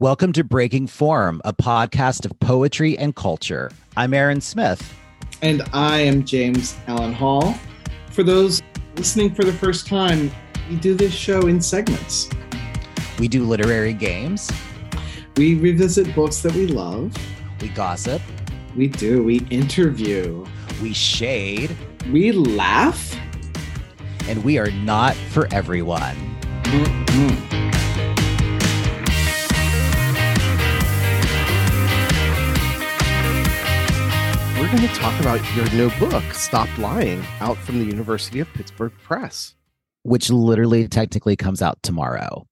Welcome to Breaking Form, a podcast of poetry and culture. I'm Aaron Smith. And I am James Allen Hall. For those listening for the first time, we do this show in segments. We do literary games. We revisit books that we love. We gossip. We do. We interview. We shade. We laugh. And we are not for everyone. Mm-hmm. We're going to talk about your new book, Stop Lying, out from the University of Pittsburgh Press. Which literally technically comes out tomorrow.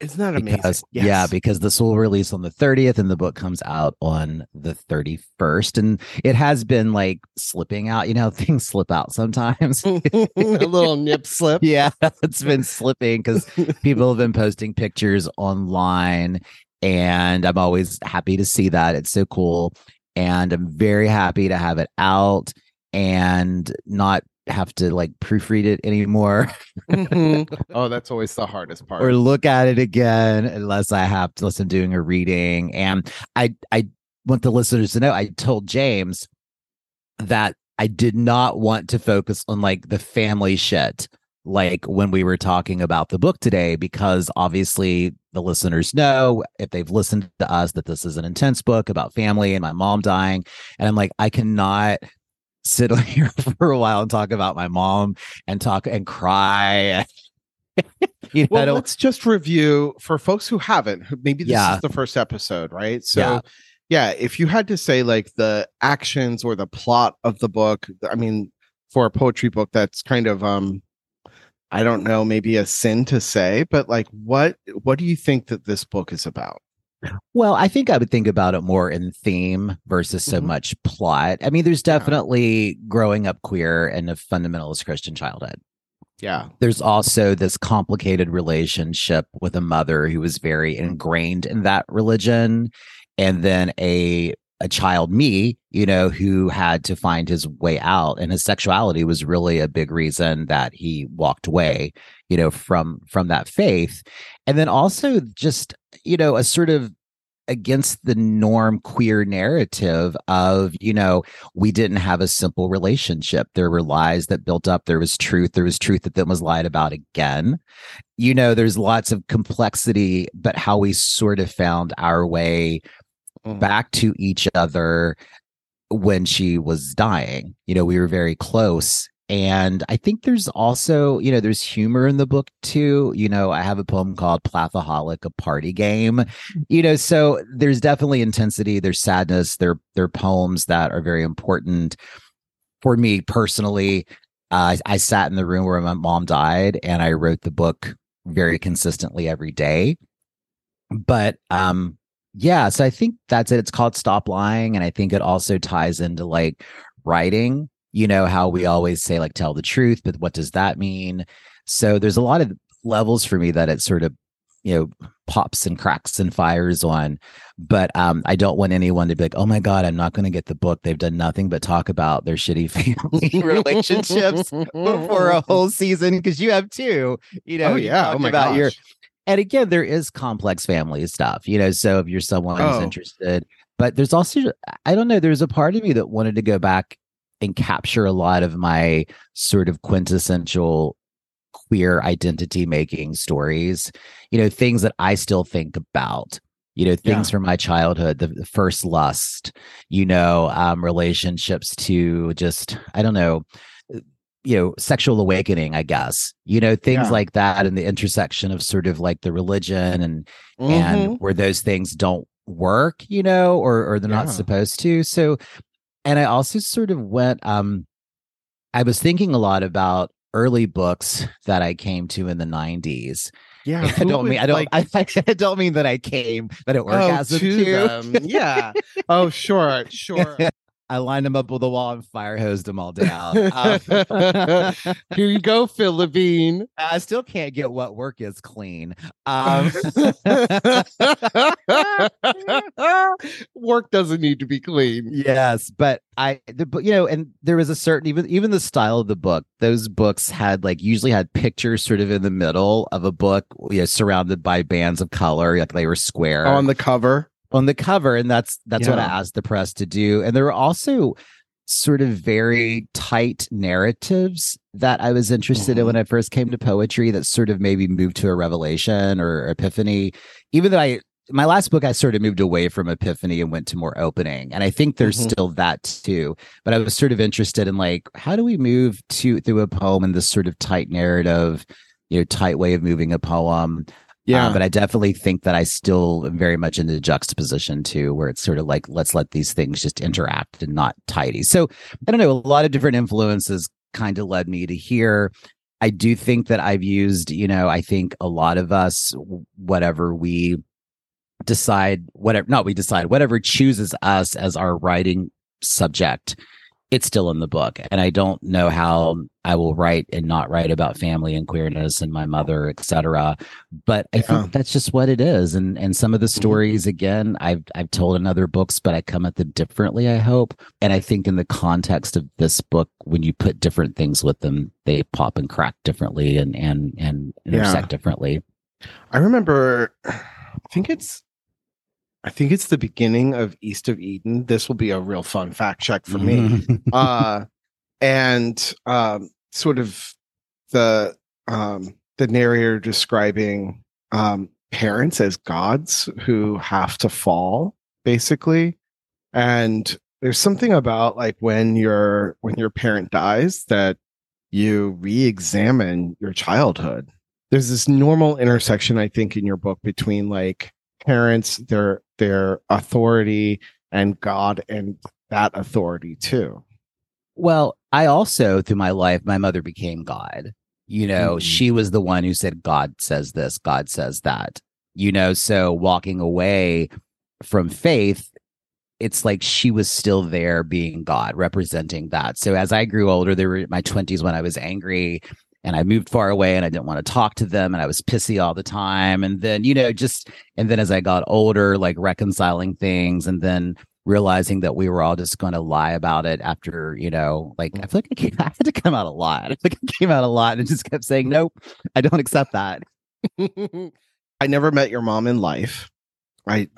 Isn't that amazing? Because, yes. Yeah, because this will release on the 30th and the book comes out on the 31st. And it has been like slipping out. You know, things slip out sometimes. A little nip slip. Yeah, it's been slipping because people have been posting pictures online. And I'm always happy to see that. It's so cool. And I'm very happy to have it out and not have to like proofread it anymore. Mm-hmm. Oh, that's always the hardest part. Or look at it again unless I have to, unless I'm doing a reading. And I want the listeners to know, I told James that I did not want to focus on like the family shit, like when we were talking about the book today, because obviously the listeners know, if they've listened to us, that this is an intense book about family and my mom dying. And I'm like, I cannot sit on here for a while and talk about my mom and talk and cry. You know, well, let's just review for folks who haven't, maybe this is the first episode, right? So yeah, if you had to say like the actions or the plot of the book, I mean, for a poetry book, that's kind of, I don't know, maybe a sin to say, but like, what do you think that this book is about? Well, I think I would think about it more in theme versus so much plot. I mean, there's definitely growing up queer and a fundamentalist Christian childhood. Yeah. There's also this complicated relationship with a mother who was very ingrained in that religion. And then a child, me, you know, who had to find his way out, and his sexuality was really a big reason that he walked away, you know, from that faith. And then also just, you know, a sort of against the norm queer narrative of, you know, we didn't have a simple relationship. There were lies that built up. There was truth that then was lied about again. You know, there's lots of complexity, but how we sort of found our way back to each other when she was dying. You know, we were very close. And I think there's also, you know, there's humor in the book too. You know, I have a poem called Plathaholic, a Party Game. You know, so there's definitely intensity, there's sadness, there are poems that are very important for me personally. I sat in the room where my mom died and I wrote the book very consistently every day. But yeah, so I think that's it. It's called Stop Lying. And I think it also ties into like writing, you know, how we always say like tell the truth, but what does that mean? So there's a lot of levels for me that it sort of, you know, pops and cracks and fires on. But I don't want anyone to be like, oh my God, I'm not going to get the book. They've done nothing but talk about their shitty family relationships for a whole season, because you have two, you know. Oh, yeah. Oh my gosh. And again, there is complex family stuff, you know, so if you're someone who's interested, but there's also, I don't know, there's a part of me that wanted to go back and capture a lot of my sort of quintessential queer identity making stories, you know, things that I still think about, you know, things from my childhood, the first lust, you know, relationships to just, I don't know, you know, sexual awakening, I guess, you know, things like that, and the intersection of sort of like the religion and where those things don't work, you know, or they're not supposed to. So, and I also sort of went, I was thinking a lot about early books that I came to in the 90s. Yeah, I don't mean that I came, that it orgasmed to them. Yeah. Oh, sure. I lined them up with a wall and fire hosed them all down. Here you go, Phil Levine. I still can't get what work is clean. Work doesn't need to be clean. Yes, but and there was a certain, even the style of the book. Those books had usually had pictures sort of in the middle of a book, surrounded by bands of color, like they were square on the cover. And that's what I asked the press to do. And there were also sort of very tight narratives that I was interested in when I first came to poetry that sort of maybe moved to a revelation or epiphany. Even though my last book, I sort of moved away from epiphany and went to more opening. And I think there's still that too. But I was sort of interested in how do we move through a poem in this sort of tight narrative, tight way of moving a poem. Yeah, but I definitely think that I still am very much in the juxtaposition too, where it's sort of let's let these things just interact and not tidy. So I don't know, a lot of different influences kind of led me to here. I do think that I've used, I think a lot of us, whatever chooses us as our writing subject, it's still in the book. And I don't know how I will write and not write about family and queerness and my mother, et cetera. But I think that's just what it is. And some of the stories, again, I've told in other books, but I come at them differently, I hope. And I think in the context of this book, when you put different things with them, they pop and crack differently and intersect differently. I remember, I think it's the beginning of East of Eden. This will be a real fun fact check for me. Sort of the narrator describing parents as gods who have to fall, basically. And there's something about when your parent dies that you re-examine your childhood. There's this normal intersection, I think, in your book between parents, their authority, and God and that authority too. Well, I also, through my life, my mother became God. She was the one who said, God says this, God says that, so walking away from faith, it's like she was still there being God, representing that. So as I grew older, there were my 20s when I was angry and I moved far away and I didn't want to talk to them and I was pissy all the time. And then, and then as I got older, reconciling things and then realizing that we were all just going to lie about it after, I feel like I had to come out a lot. I feel like I came out a lot and just kept saying, nope, I don't accept that. I never met your mom in life. I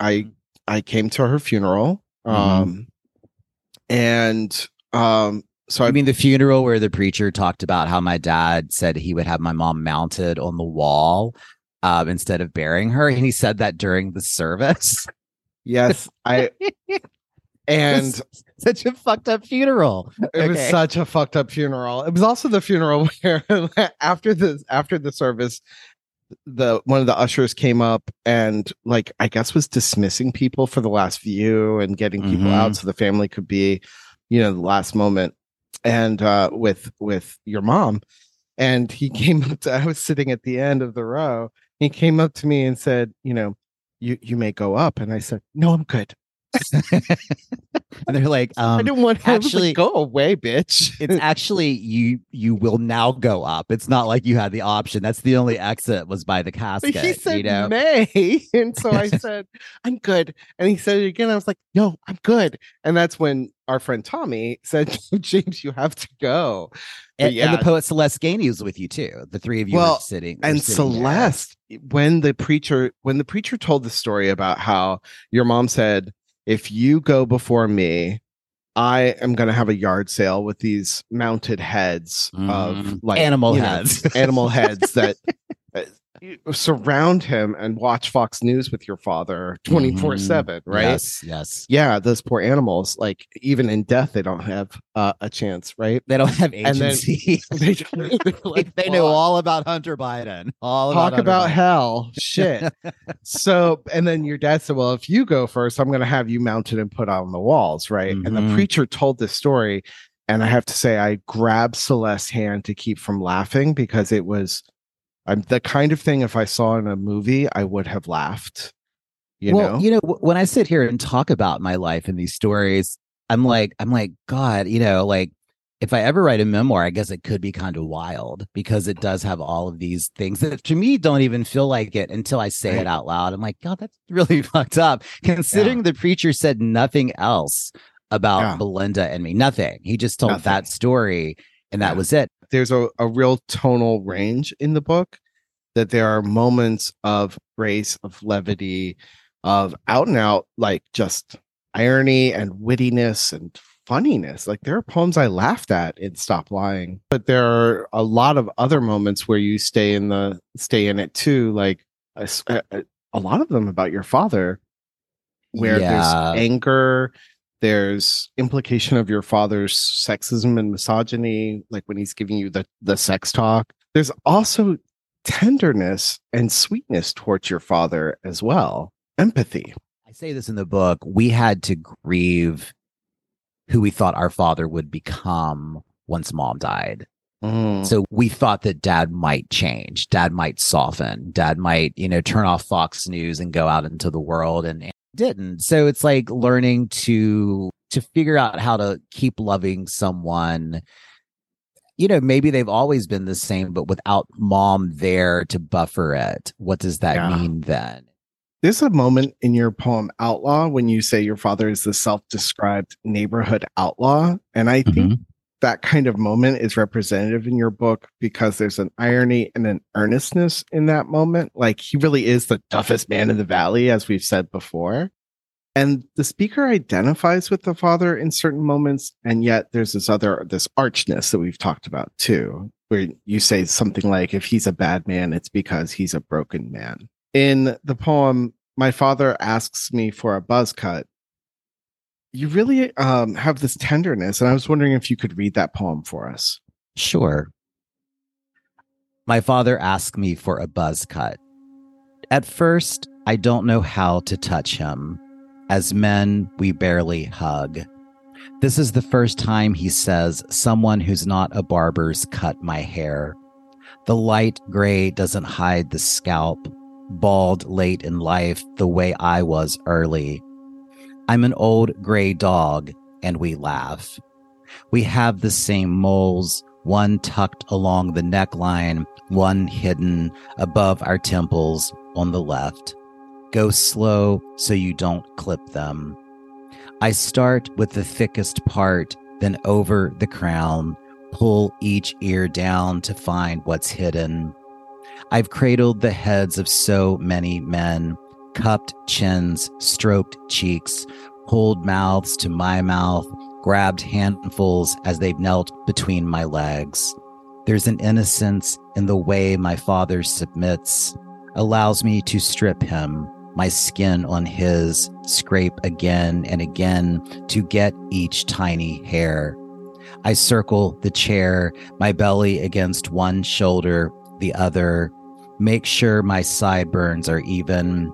came to her funeral. So I mean, the funeral where the preacher talked about how my dad said he would have my mom mounted on the wall instead of burying her. And he said that during the service. Yes. Such a fucked up funeral. It was such a fucked up funeral. It was also the funeral where after the service, one of the ushers came up and I guess was dismissing people for the last view and getting people out so the family could be, the last moment. And with your mom, and he came up to, I was sitting at the end of the row. He came up to me and said, you may go up. And I said, no, I'm good. And they're like, I didn't want to actually go away, bitch. It's actually, you will now go up. It's not like you had the option. That's the only exit was by the casket. But he said, may. And so I said, I'm good. And he said it again. I was like, no, I'm good. And that's when our friend Tommy said, James, you have to go. And the poet Celeste Ganey was with you too. The three of you were sitting. Celeste, when the preacher told the story about how your mom said, if you go before me, I am going to have a yard sale with these mounted heads of animal heads that surround him and watch Fox News with your father 24/7. Right. Yes. Yeah. Those poor animals, even in death, they don't have a chance. Right. They don't have agency. They know all about Hunter Biden. Hell. Shit. So and then your dad said, well, if you go first, I'm going to have you mounted and put on the walls. Right. And the preacher told this story. And I have to say, I grabbed Celeste's hand to keep from laughing because it was. I'm the kind of thing, if I saw in a movie, I would have laughed. When I sit here and talk about my life and these stories, I'm like, God, you know, like, if I ever write a memoir, I guess it could be kind of wild, because it does have all of these things that to me don't even feel like it until I say it out loud. I'm like, God, that's really fucked up, considering the preacher said nothing else about Belinda and me. Nothing. He just told that story, and that was it. There's a real tonal range in the book, that there are moments of grace, of levity, of out and out, like just irony and wittiness and funniness. Like, there are poems I laughed at in Stop Lying, but there are a lot of other moments where you stay in it too, like a lot of them about your father, where there's anger, there's implication of your father's sexism and misogyny, like when he's giving you the sex talk. There's also tenderness and sweetness towards your father as well. Empathy. I say this in the book, we had to grieve who we thought our father would become once mom died. So we thought that dad might change, dad might soften, dad might, you know, turn off Fox News and go out into the world, and didn't. So it's like learning to figure out how to keep loving someone. You know, maybe they've always been the same, but without mom there to buffer it, what does that mean then? There's a moment in your poem Outlaw when you say your father is the self-described neighborhood outlaw. And I think that kind of moment is representative in your book, because there's an irony and an earnestness in that moment. Like, he really is the toughest man in the valley, as we've said before. And the speaker identifies with the father in certain moments. And yet there's this archness that we've talked about too, where you say something like, if he's a bad man, it's because he's a broken man. In the poem, my father asks me for a buzz cut. You really have this tenderness, and I was wondering if you could read that poem for us. Sure. My father asked me for a buzz cut. At first, I don't know how to touch him. As men, we barely hug. This is the first time he says, someone who's not a barber's cut my hair. The light gray doesn't hide the scalp. Bald late in life, the way I was early. I'm an old gray dog, and we laugh. We have the same moles, one tucked along the neckline, one hidden above our temples on the left. Go slow so you don't clip them. I start with the thickest part, then over the crown, pull each ear down to find what's hidden. I've cradled the heads of so many men, cupped chins, stroked cheeks, pulled mouths to my mouth, grabbed handfuls as they've knelt between my legs. There's an innocence in the way my father submits, allows me to strip him, my skin on his, scrape again and again to get each tiny hair. I circle the chair, my belly against one shoulder, the other, make sure my sideburns are even.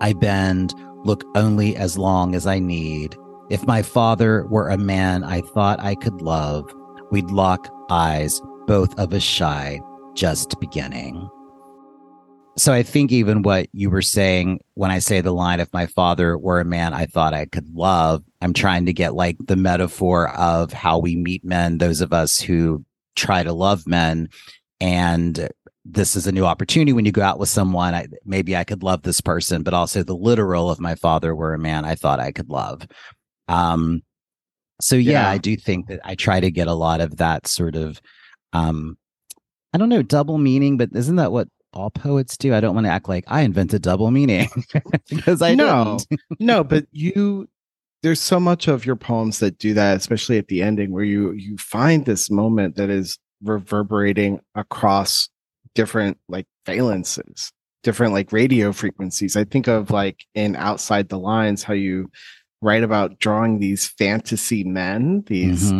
I bend, look only as long as I need. If my father were a man I thought I could love, we'd lock eyes, both of us shy, just beginning. So I think even what you were saying when I say the line, if my father were a man I thought I could love, I'm trying to get like the metaphor of how we meet men, those of us who try to love men. And this is a new opportunity when you go out with someone. Maybe I could love this person, but also the literal of my father were a man I thought I could love. I do think that I try to get a lot of that sort of, I don't know, double meaning, but isn't that what all poets do? I don't want to act like I invented double meaning because I don't. No, but there's so much of your poems that do that, especially at the ending where you find this moment that is reverberating across different like valences, different like radio frequencies. I think of like in Outside the Lines, how you write about drawing these fantasy men, these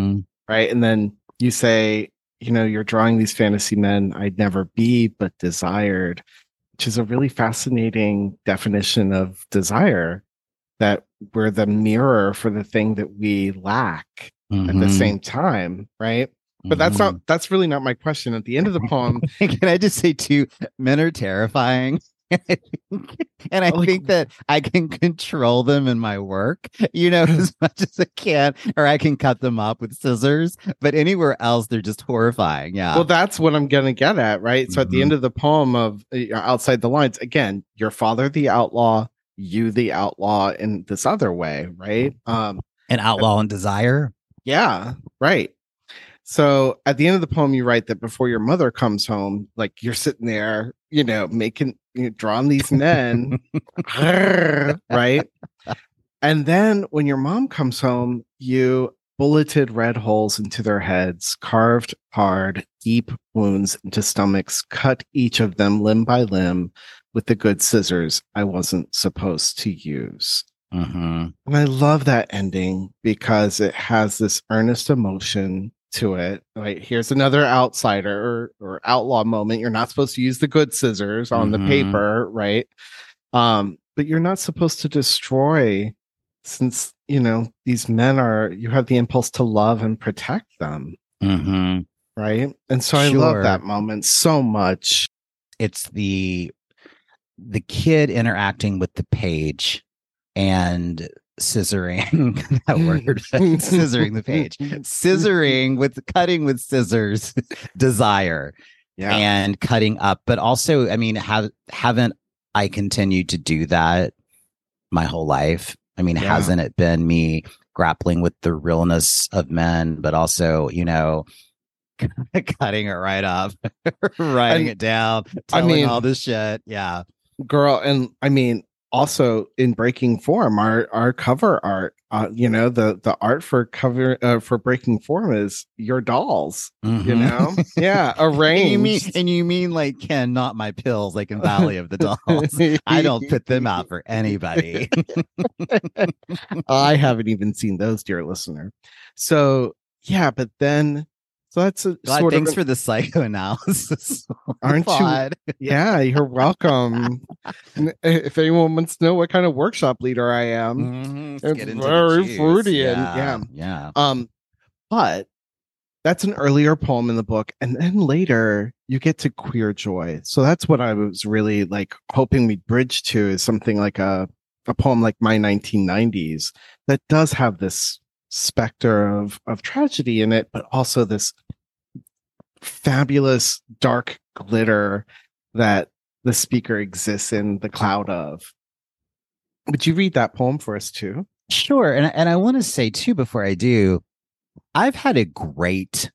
right. And then you say, you know, you're drawing these fantasy men I'd never be, but desired, which is a really fascinating definition of desire, that we're the mirror for the thing that we lack at the same time. Right. But that's really not my question. At the end of the poem, can I just say too, men are terrifying. And I think that I can control them in my work, you know, as much as I can, or I can cut them up with scissors, but anywhere else, they're just horrifying. Yeah. Well, that's what I'm going to get at, right? Mm-hmm. So at the end of the poem of Outside the Lines, again, your father, the outlaw, you, the outlaw in this other way, right? An outlaw in desire. Yeah, right. So at the end of the poem, you write that before your mother comes home, like you're sitting there, you know, making, you know, drawing these men, right? And then when your mom comes home, you bulleted red holes into their heads, carved hard, deep wounds into stomachs, cut each of them limb by limb with the good scissors I wasn't supposed to use. Uh-huh. And I love that ending because it has this earnest emotion to it. Right, here's another outsider or outlaw moment. You're not supposed to use the good scissors on the paper, right? But you're not supposed to destroy, since, you know, these men are, you have the impulse to love and protect them, right? And so I love that moment so much. It's the kid interacting with the page and scissoring, that word, scissoring the page, scissoring with, cutting with scissors, desire, and cutting up. But also, I mean, haven't I continued to do that my whole life? I mean, hasn't it been me grappling with the realness of men, but also, you know, cutting it right up, writing it down, telling all this shit. Yeah, girl. And I mean, also in Breaking Form, our cover art, you know, the art for cover for Breaking Form is your dolls, you know, arranged. And you mean like Ken, not my pills, like in Valley of the Dolls. I don't put them out for anybody. I haven't even seen those, dear listener. So yeah, but then. So that's a God, sort thanks of for the psychoanalysis. Aren't you? Yeah, you're welcome. If anyone wants to know what kind of workshop leader I am, it's very Freudian. Yeah. But that's an earlier poem in the book, and then later you get to Queer Joy. So that's what I was really like hoping we'd bridge to, is something like a poem like My 1990s that does have this specter of tragedy in it, but also this fabulous dark glitter that the speaker exists in the cloud of. Would you read that poem for us too? Sure. And I want to say too, before I do, I've had a great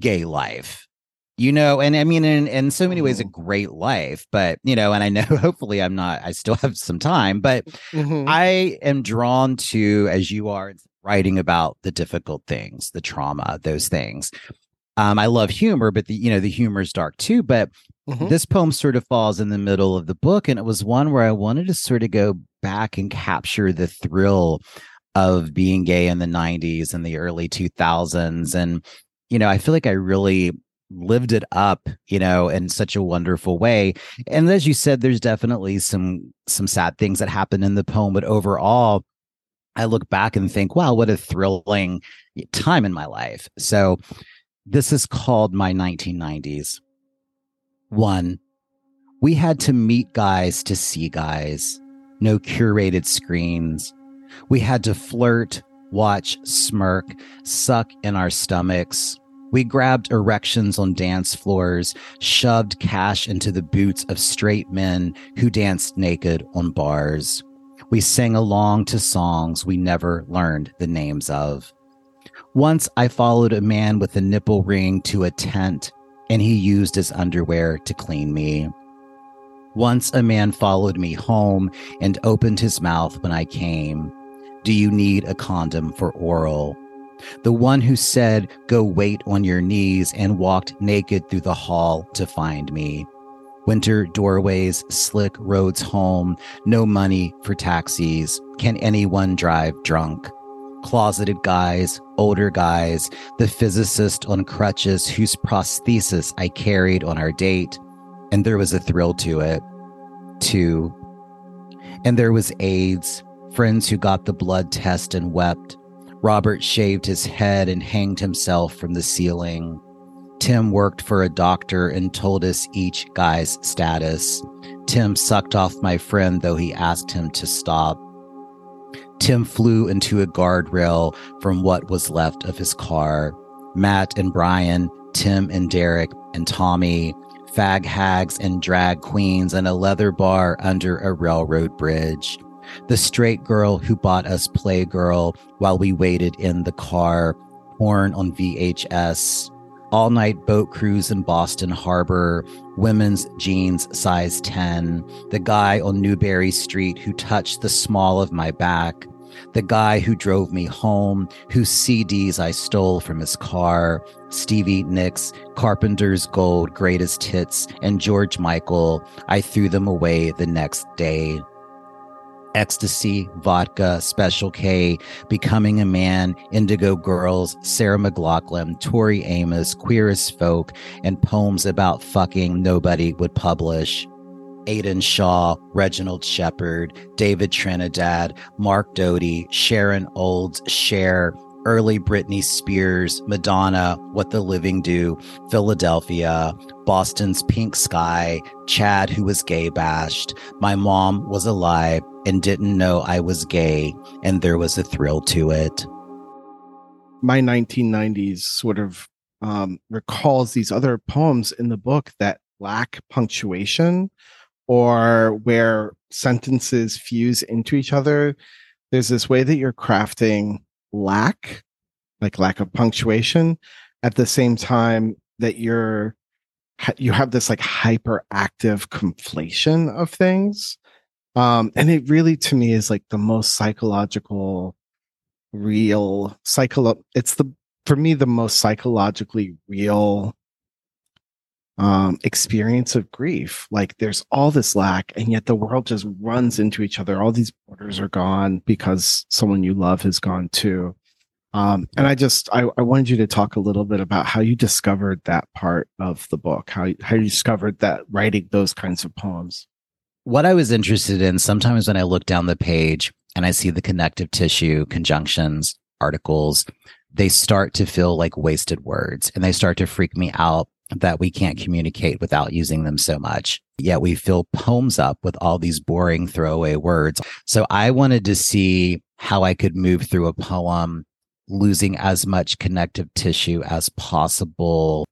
gay life, you know, and I mean, in so many ways, a great life, but, you know, and I know, hopefully I still have some time, but I am drawn to, as you are, writing about the difficult things, the trauma, those things. I love humor, but the humor is dark too. But this poem sort of falls in the middle of the book. And it was one where I wanted to sort of go back and capture the thrill of being gay in the 90s and the early 2000s. And, you know, I feel like I really lived it up, you know, in such a wonderful way. And as you said, there's definitely some sad things that happen in the poem, but overall, I look back and think, wow, what a thrilling time in my life. So this is called My 1990s. 1. We had to meet guys to see guys. No curated screens. We had to flirt, watch, smirk, suck in our stomachs. We grabbed erections on dance floors, shoved cash into the boots of straight men who danced naked on bars. We sang along to songs we never learned the names of. Once I followed a man with a nipple ring to a tent, and he used his underwear to clean me. Once a man followed me home and opened his mouth when I came. Do you need a condom for oral? The one who said, go wait on your knees, and walked naked through the hall to find me. Winter doorways, slick roads home, no money for taxis. Can anyone drive drunk? Closeted guys, older guys, the physicist on crutches whose prosthesis I carried on our date. And there was a thrill to it. 2. And there was AIDS, friends who got the blood test and wept. Robert shaved his head and hanged himself from the ceiling. Tim worked for a doctor and told us each guy's status. Tim sucked off my friend, though he asked him to stop. Tim flew into a guardrail from what was left of his car. Matt and Brian, Tim and Derek and Tommy, fag hags and drag queens in a leather bar under a railroad bridge. The straight girl who bought us Playgirl while we waited in the car, porn on VHS. All-night boat cruise in Boston Harbor, women's jeans size 10, the guy on Newberry Street who touched the small of my back, the guy who drove me home, whose CDs I stole from his car, Stevie Nicks, Carpenter's Gold, Greatest Hits, and George Michael. I threw them away the next day. Ecstasy, Vodka, Special K, Becoming a Man, Indigo Girls, Sarah McLachlan, Tori Amos, Queer as Folk, and Poems About Fucking Nobody Would Publish. Aiden Shaw, Reginald Shepherd, David Trinidad, Mark Doty, Sharon Olds, Cher, early Britney Spears, Madonna, What the Living Do, Philadelphia, Boston's Pink Sky, Chad who was gay bashed, My Mom Was Alive and Didn't Know I Was Gay, and There Was a Thrill to It. My 1990s sort of recalls these other poems in the book that lack punctuation or where sentences fuse into each other. There's this way that you're crafting lack, like lack of punctuation, at the same time that you have this like hyperactive conflation of things, and it really to me is like the most psychologically real experience of grief. Like there's all this lack, and yet the world just runs into each other. All these borders are gone because someone you love has gone too. And I wanted you to talk a little bit about how you discovered that part of the book, how you discovered that writing those kinds of poems. What I was interested in, sometimes when I look down the page and I see the connective tissue, conjunctions, articles, they start to feel like wasted words, and they start to freak me out that we can't communicate without using them so much. Yet we fill poems up with all these boring throwaway words. So I wanted to see how I could move through a poem losing as much connective tissue as possible,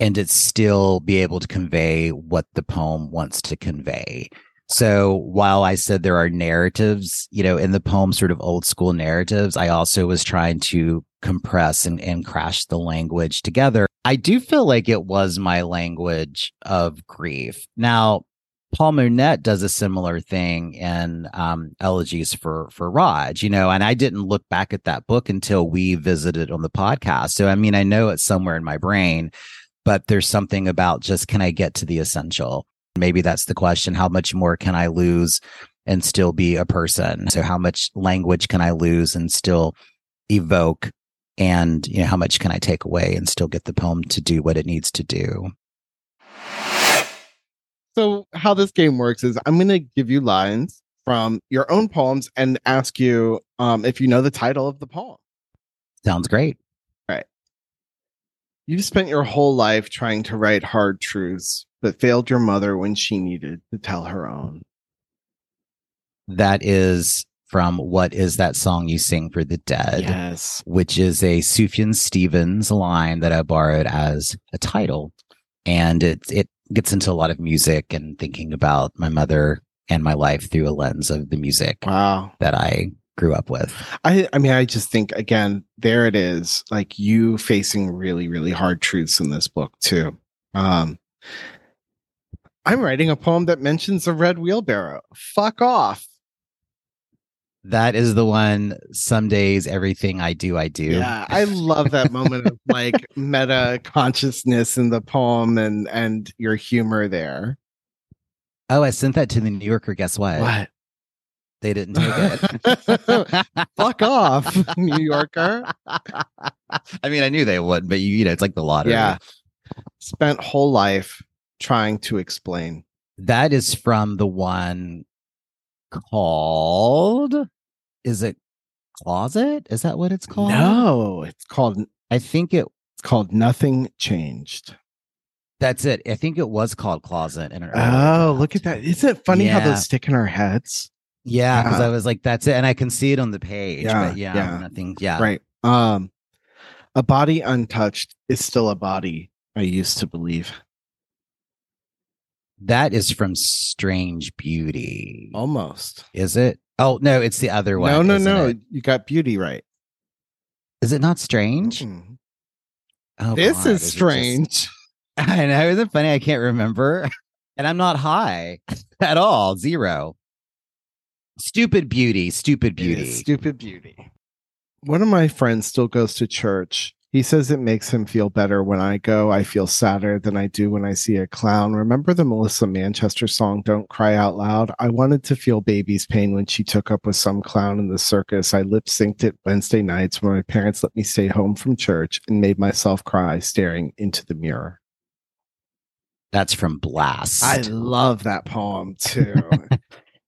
and it still be able to convey what the poem wants to convey. So while I said there are narratives, in the poem, sort of old school narratives, I also was trying to compress and crash the language together. I do feel like it was my language of grief. Now, Paul Monette does a similar thing in Elegies for Raj, and I didn't look back at that book until we visited on the podcast. So, I know it's somewhere in my brain, but there's something about just, can I get to the essential? Maybe that's the question. How much more can I lose and still be a person? So how much language can I lose and still evoke? And how much can I take away and still get the poem to do what it needs to do? So how this game works is I'm going to give you lines from your own poems and ask you if you know the title of the poem. Sounds great. All right. You've spent your whole life trying to write hard truths, but failed your mother when she needed to tell her own. That is from What Is That Song You Sing for the Dead? Yes. Which is a Sufjan Stevens line that I borrowed as a title. And it gets into a lot of music and thinking about my mother and my life through a lens of the music that I grew up with. I just think, again, there it is, like you facing really, really hard truths in this book too. I'm writing a poem that mentions a red wheelbarrow. Fuck off. That is the one. Some days, everything I do, I do. Yeah, I love that moment of like meta consciousness in the poem and your humor there. Oh, I sent that to the New Yorker. Guess what? What? They didn't take it. Fuck off, New Yorker. I knew they would, but it's like the lottery. Yeah. Spent whole life trying to explain. That is from the one called... Is it Closet? Is that what it's called? No, it's called... I think it It's called Nothing Changed. That's it. I think it was called Closet. In an look at that. Isn't it funny how those stick in our heads? Yeah, because I was like, that's it. And I can see it on the page. Yeah, but nothing. Yeah. Right. A body untouched is still a body, I used to believe. That is from Strange Beauty. Almost. Is it? Oh, no, it's the other one. No. It? You got Beauty right. Is it not Strange? Mm-hmm. Oh, this God. Is strange. I know. Isn't it funny? I can't remember. And I'm not high at all. Zero. Stupid Beauty. Stupid Beauty. One of my friends still goes to church. He says it makes him feel better when I go. I feel sadder than I do when I see a clown. Remember the Melissa Manchester song, Don't Cry Out Loud? I wanted to feel baby's pain when she took up with some clown in the circus. I lip-synced it Wednesday nights when my parents let me stay home from church and made myself cry staring into the mirror. That's from Blast. I love that poem, too.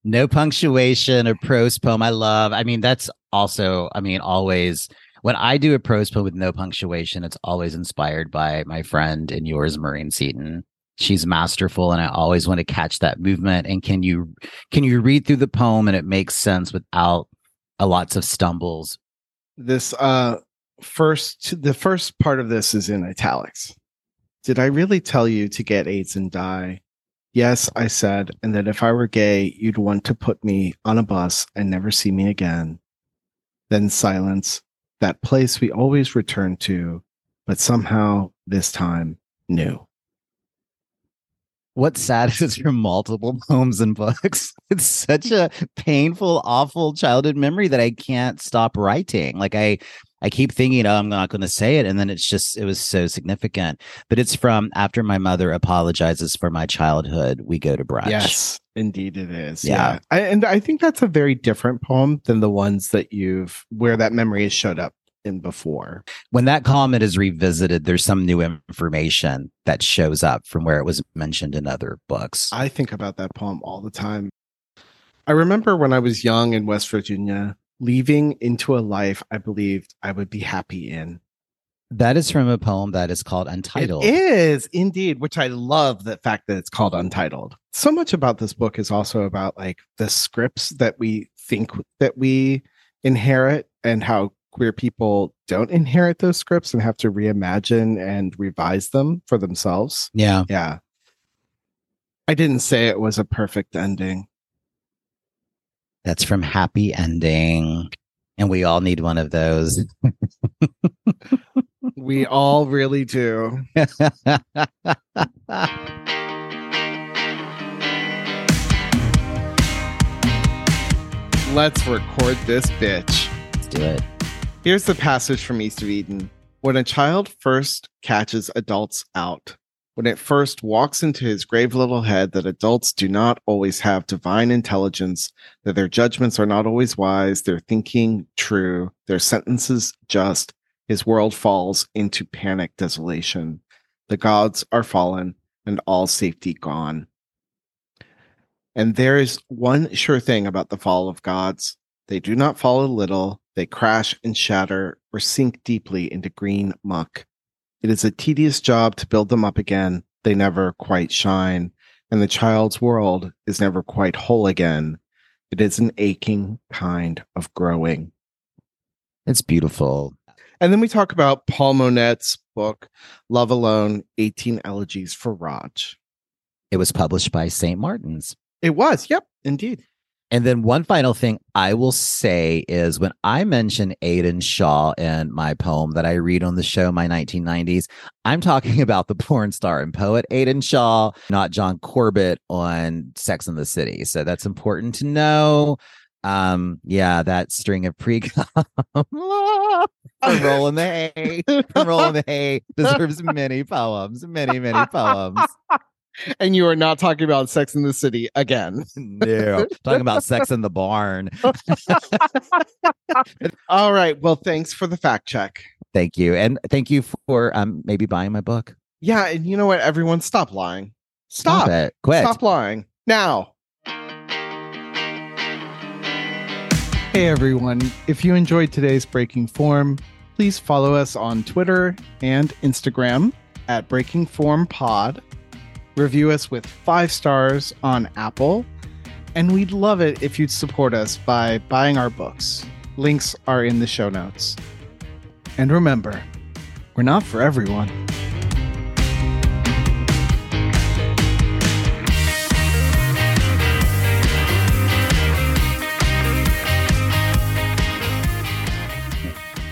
No punctuation, a prose poem. That's also, always... When I do a prose poem with no punctuation, it's always inspired by my friend and yours, Maureen Seaton. She's masterful, and I always want to catch that movement. And can you read through the poem and it makes sense without lots of stumbles? This the first part of this is in italics. Did I really tell you to get AIDS and die? Yes, I said, and that if I were gay, you'd want to put me on a bus and never see me again. Then silence. That place we always return to, but somehow this time new. What's sad is your multiple poems and books. It's such a painful, awful childhood memory that I can't stop writing. Like I keep thinking, I'm not going to say it. And then it was so significant. But it's from After My Mother Apologizes for My Childhood, We Go to Brunch. Yes, indeed it is. Yeah. And I think that's a very different poem than the ones that where that memory has showed up in before. When that comment is revisited, there's some new information that shows up from where it was mentioned in other books. I think about that poem all the time. I remember when I was young in West Virginia, leaving into a life I believed I would be happy in. That is from a poem that is called Untitled. It is, indeed, which I love the fact that it's called Untitled. So much about this book is also about like the scripts that we think that we inherit and how queer people don't inherit those scripts and have to reimagine and revise them for themselves. Yeah. Yeah. I didn't say it was a perfect ending. That's from Happy Ending. And we all need one of those. We all really do. Let's record this bitch. Let's do it. Here's the passage from East of Eden. When a child first catches adults out, when it first walks into his grave little head that adults do not always have divine intelligence, that their judgments are not always wise, their thinking true, their sentences just, his world falls into panic desolation. The gods are fallen and all safety gone. And there is one sure thing about the fall of gods. They do not fall a little. They crash and shatter or sink deeply into green muck. It is a tedious job to build them up again. They never quite shine, and the child's world is never quite whole again. It is an aching kind of growing. It's beautiful. And then we talk about Paul Monet's book, Love Alone, 18 Elegies for Raj. It was published by St. Martin's. It was. Yep, indeed. And then one final thing I will say is when I mention Aiden Shaw in my poem that I read on the show, My 1990s, I'm talking about the porn star and poet Aiden Shaw, not John Corbett on Sex and the City. So that's important to know. That string of pre-cum. Roll in the hay deserves many poems. And you are not talking about Sex in the City again. No, talking about Sex in the Barn. All right. Well, thanks for the fact check. Thank you. And thank you for maybe buying my book. Yeah. And you know what, everyone, stop lying. Stop it. Quit. Stop lying now. Hey, everyone. If you enjoyed today's Breaking Form, Please follow us on Twitter and Instagram at Breaking Form Pod. Review us with 5 stars on Apple. And we'd love it if you'd support us by buying our books. Links are in the show notes. And remember, we're not for everyone.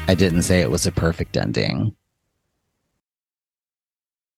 I didn't say it was a perfect ending.